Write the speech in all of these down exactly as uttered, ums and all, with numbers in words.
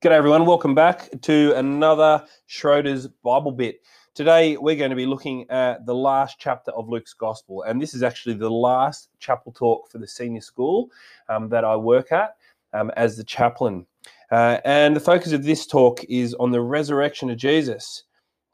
G'day everyone, welcome back to another Schroeder's Bible Bit. Today we're going to be looking at the last chapter of Luke's Gospel, and this is actually the last chapel talk for the senior school um, that I work at um, as the chaplain. Uh, and the focus of this talk is on the resurrection of Jesus.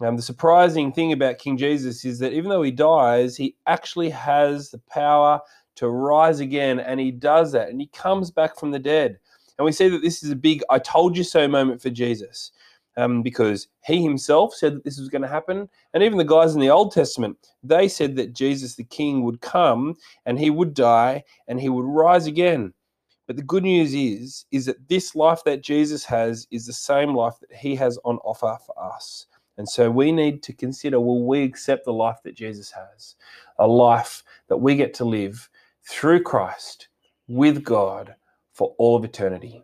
Um, the surprising thing about King Jesus is that even though he dies, he actually has the power to rise again, and he does that, and he comes back from the dead. And we see that this is a big I told you so moment for Jesus um, because he himself said that this was going to happen. And even the guys in the Old Testament, they said that Jesus the King would come and he would die and he would rise again. But the good news is, is that this life that Jesus has is the same life that he has on offer for us. And so we need to consider, will we accept the life that Jesus has, a life that we get to live through Christ with God for all of eternity.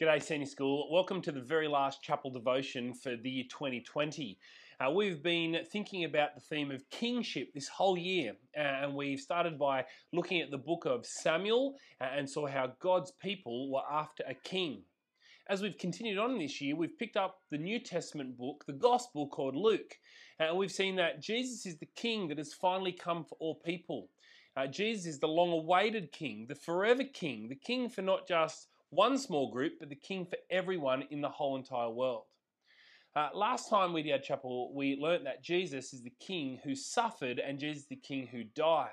G'day Senior School, welcome to the very last chapel devotion for the year twenty twenty. Uh, we've been thinking about the theme of kingship this whole year, and we've started by looking at the book of Samuel and saw how God's people were after a king. As we've continued on this year, we've picked up the New Testament book, the Gospel called Luke, and we've seen that Jesus is the king that has finally come for all people. Uh, Jesus is the long-awaited king, the forever king, the king for not just one small group, but the king for everyone in the whole entire world. Uh, last time we did our chapel, we learnt that Jesus is the king who suffered and Jesus is the king who died.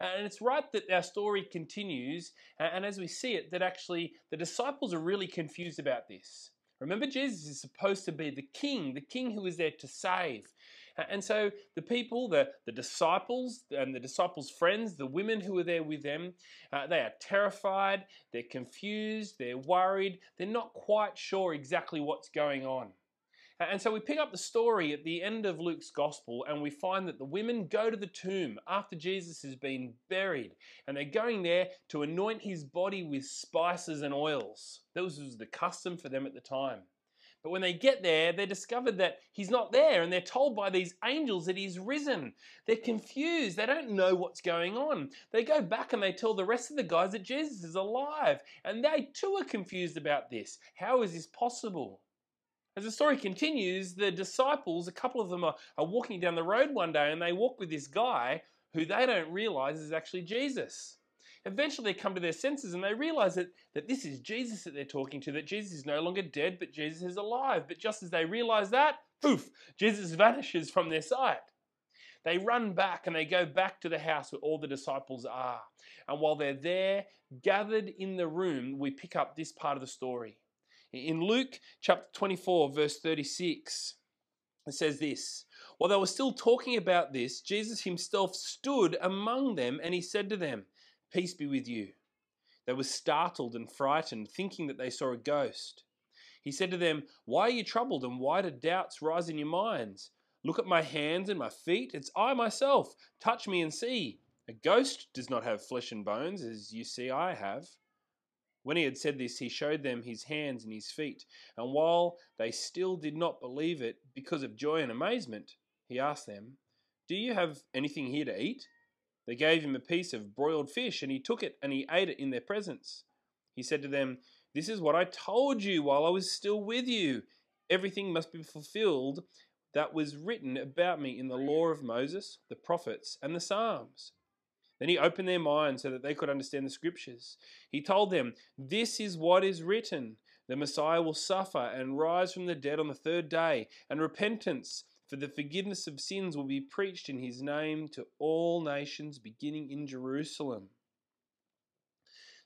And it's right that our story continues, and as we see it, that actually the disciples are really confused about this. Remember, Jesus is supposed to be the king, the king who is there to save. And so the people, the, the disciples and the disciples' friends, the women who are there with them, uh, they are terrified, they're confused, they're worried, they're not quite sure exactly what's going on. And so we pick up the story at the end of Luke's Gospel and we find that the women go to the tomb after Jesus has been buried, and they're going there to anoint his body with spices and oils. This was the custom for them at the time. But when they get there, they discover that he's not there, and they're told by these angels that he's risen. They're confused. They don't know what's going on. They go back and they tell the rest of the guys that Jesus is alive, and they too are confused about this. How is this possible? As the story continues, the disciples, a couple of them are, are walking down the road one day, and they walk with this guy who they don't realize is actually Jesus. Eventually they come to their senses and they realize that, that this is Jesus that they're talking to, that Jesus is no longer dead, but Jesus is alive. But just as they realize that, poof, Jesus vanishes from their sight. They run back and they go back to the house where all the disciples are. And while they're there, gathered in the room, we pick up this part of the story. In Luke chapter twenty-four, verse thirty-six, it says this, "While they were still talking about this, Jesus himself stood among them and he said to them, 'Peace be with you.' They were startled and frightened, thinking that they saw a ghost. He said to them, 'Why are you troubled, and why do doubts rise in your minds? Look at my hands and my feet. It's I myself. Touch me and see. A ghost does not have flesh and bones, as you see I have.' When he had said this, he showed them his hands and his feet. And while they still did not believe it because of joy and amazement, he asked them, 'Do you have anything here to eat?' They gave him a piece of broiled fish, and he took it and he ate it in their presence. He said to them, 'This is what I told you while I was still with you. Everything must be fulfilled that was written about me in the law of Moses, the prophets, and the Psalms.' Then he opened their minds so that they could understand the scriptures. He told them, 'This is what is written. The Messiah will suffer and rise from the dead on the third day, and repentance for the forgiveness of sins will be preached in his name to all nations, beginning in Jerusalem.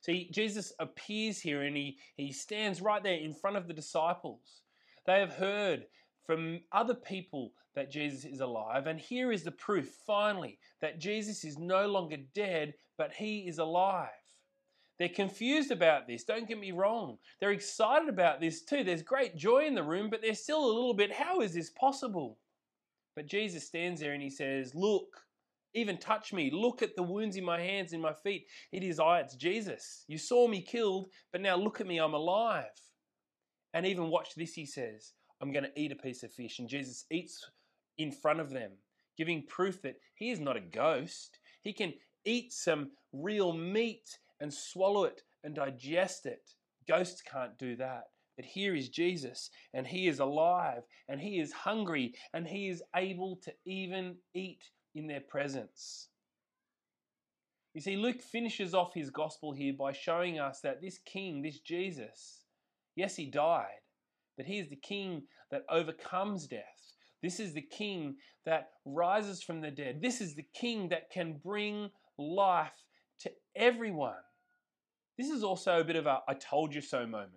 See, Jesus appears here and he, he stands right there in front of the disciples. They have heard from other people that Jesus is alive, and here is the proof, finally, that Jesus is no longer dead, but he is alive. They're confused about this, don't get me wrong. They're excited about this too. There's great joy in the room, but they're still a little bit, how is this possible? But Jesus stands there and he says, look, even touch me. Look at the wounds in my hands and my feet. It is I, it's Jesus. You saw me killed, but now look at me, I'm alive. And even watch this, he says, I'm going to eat a piece of fish. And Jesus eats in front of them, giving proof that he is not a ghost. He can eat some real meat and swallow it and digest it. Ghosts can't do that. But here is Jesus, and he is alive, and he is hungry, and he is able to even eat in their presence. You see, Luke finishes off his gospel here by showing us that this king, this Jesus, yes, he died, but he is the king that overcomes death. This is the king that rises from the dead. This is the king that can bring life to everyone. This is also a bit of a I told you so moment.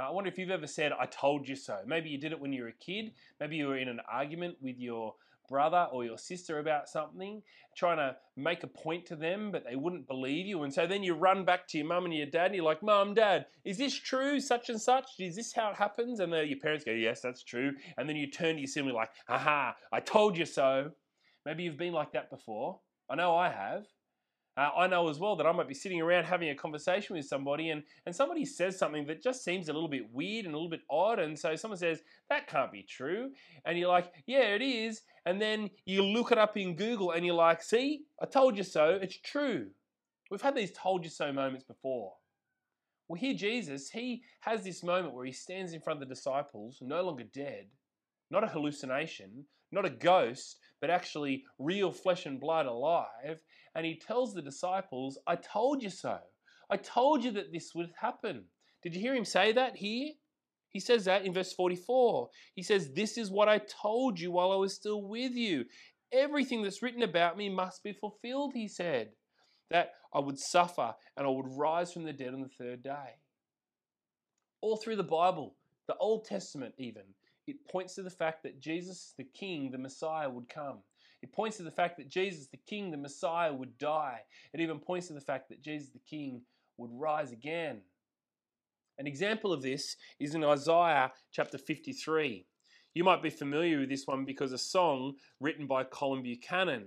I wonder if you've ever said, I told you so. Maybe you did it when you were a kid. Maybe you were in an argument with your brother or your sister about something, trying to make a point to them, but they wouldn't believe you. And so then you run back to your mum and your dad, and you're like, Mum, Dad, is this true, such and such? Is this how it happens? And then your parents go, yes, that's true. And then you turn to your sibling like, aha, I told you so. Maybe you've been like that before. I know I have. Uh, I know as well that I might be sitting around having a conversation with somebody and, and somebody says something that just seems a little bit weird and a little bit odd, and so someone says, that can't be true. And you're like, yeah, it is. And then you look it up in Google and you're like, see, I told you so, it's true. We've had these told you so moments before. Well, here Jesus, he has this moment where he stands in front of the disciples, no longer dead, not a hallucination, not a ghost, but actually real flesh and blood alive. And he tells the disciples, I told you so. I told you that this would happen. Did you hear him say that here? He says that in verse forty-four. He says, this is what I told you while I was still with you. Everything that's written about me must be fulfilled, he said, that I would suffer and I would rise from the dead on the third day. All through the Bible, the Old Testament even, it points to the fact that Jesus, the King, the Messiah, would come. It points to the fact that Jesus, the King, the Messiah, would die. It even points to the fact that Jesus, the King, would rise again. An example of this is in Isaiah chapter fifty-three. You might be familiar with this one because a song written by Colin Buchanan.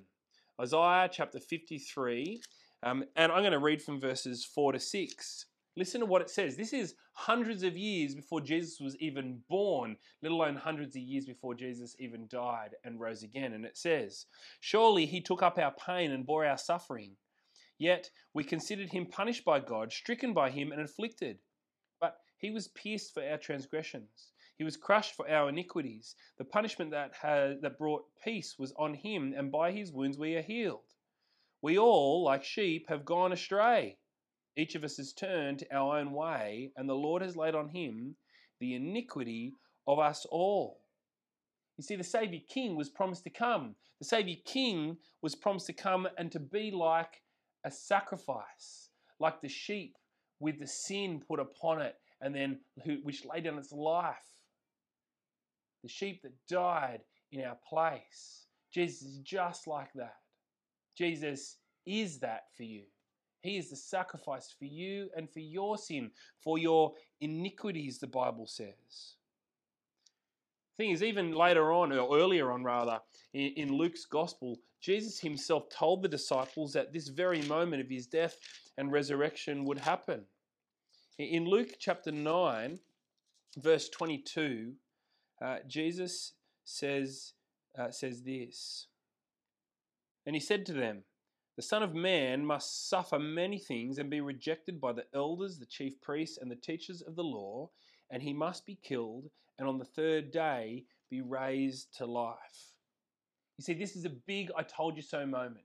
Isaiah chapter fifty-three, um, and I'm going to read from verses four to six. Listen to what it says. This is hundreds of years before Jesus was even born, let alone hundreds of years before Jesus even died and rose again. And it says, surely he took up our pain and bore our suffering. Yet we considered him punished by God, stricken by him and afflicted. But he was pierced for our transgressions. He was crushed for our iniquities. The punishment that, had, that brought peace was on him, and by his wounds we are healed. We all, like sheep, have gone astray. Each of us has turned to our own way, and the Lord has laid on him the iniquity of us all. You see, the Saviour King was promised to come. The Saviour King was promised to come and to be like a sacrifice, like the sheep with the sin put upon it, and then who, which laid down its life. The sheep that died in our place. Jesus is just like that. Jesus is that for you. He is the sacrifice for you and for your sin, for your iniquities, the Bible says. The thing is, even later on, or earlier on rather, in Luke's gospel, Jesus himself told the disciples that this very moment of his death and resurrection would happen. In Luke chapter nine, verse twenty-two, uh, Jesus says, uh, says this, and he said to them, the Son of Man must suffer many things and be rejected by the elders, the chief priests, and the teachers of the law, and he must be killed, and on the third day be raised to life. You see, this is a big I told you so moment.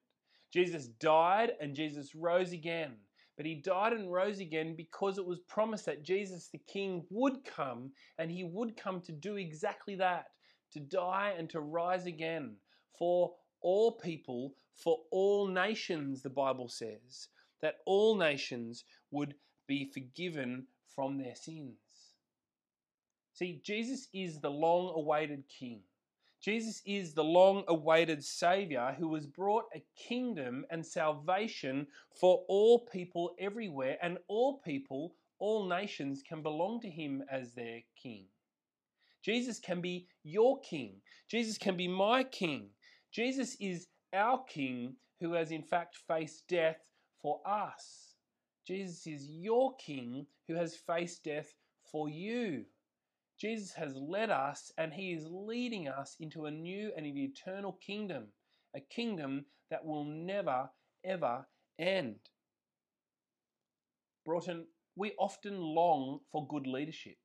Jesus died and Jesus rose again, But he died and rose again because it was promised that Jesus the King would come, and he would come to do exactly that, to die and to rise again for all people, for all nations, the Bible says, that all nations would be forgiven from their sins. See, Jesus is the long-awaited King. Jesus is the long-awaited Savior who has brought a kingdom and salvation for all people everywhere, and all people, all nations can belong to him as their King. Jesus can be your King. Jesus can be my King. Jesus is our King who has in fact faced death for us. Jesus is your King who has faced death for you. Jesus has led us, and he is leading us into a new and an eternal kingdom, a kingdom that will never, ever end. Broughton, we often long for good leadership.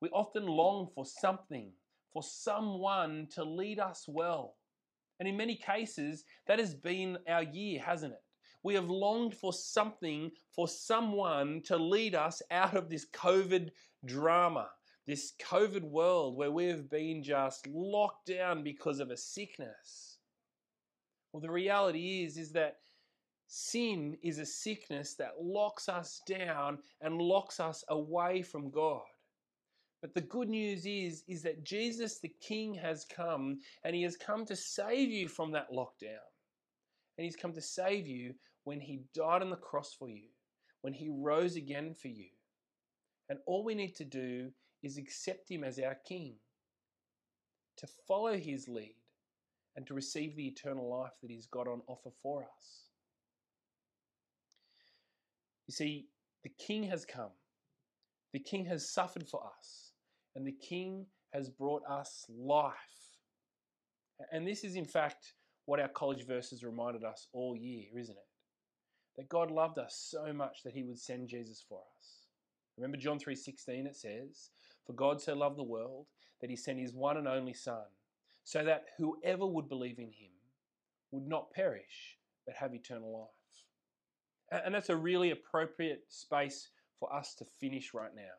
We often long for something, for someone to lead us well. And in many cases, that has been our year, hasn't it? We have longed for something, for someone to lead us out of this COVID drama, this COVID world where we have been just locked down because of a sickness. Well, the reality is, is that sin is a sickness that locks us down and locks us away from God. But the good news is, is that Jesus the King has come, and he has come to save you from that lockdown. And he's come to save you when he died on the cross for you, when he rose again for you. And all we need to do is accept him as our King, to follow his lead, and to receive the eternal life that he's got on offer for us. You see, the King has come. The King has suffered for us. And the King has brought us life. And this is, in fact, what our college verses reminded us all year, isn't it? That God loved us so much that he would send Jesus for us. Remember John three sixteen, it says, "For God so loved the world that he sent his one and only Son, so that whoever would believe in him would not perish, but have eternal life." And that's a really appropriate space for us to finish right now.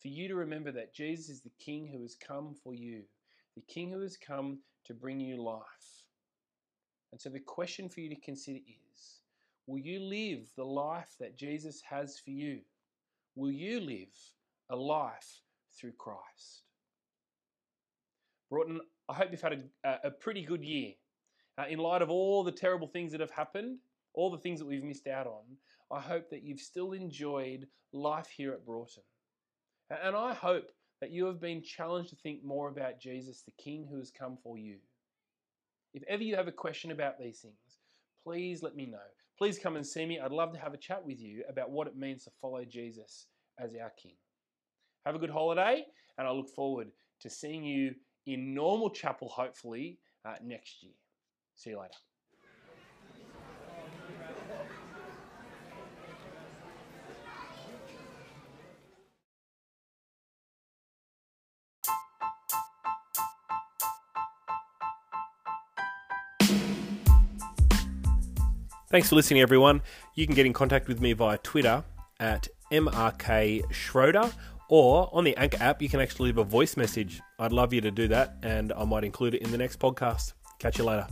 For you to remember that Jesus is the King who has come for you, the King who has come to bring you life. And so the question for you to consider is, will you live the life that Jesus has for you? Will you live a life through Christ? Broughton, I hope you've had a, a pretty good year. Uh, in light of all the terrible things that have happened, all the things that we've missed out on, I hope that you've still enjoyed life here at Broughton. And I hope that you have been challenged to think more about Jesus, the King who has come for you. If ever you have a question about these things, please let me know. Please come and see me. I'd love to have a chat with you about what it means to follow Jesus as our King. Have a good holiday, and I look forward to seeing you in Normal Chapel, hopefully, uh, next year. See you later. Thanks for listening, everyone. You can get in contact with me via Twitter at M R K Schroeder, or on the Anchor app, you can actually leave a voice message. I'd love you to do that, and I might include it in the next podcast. Catch you later.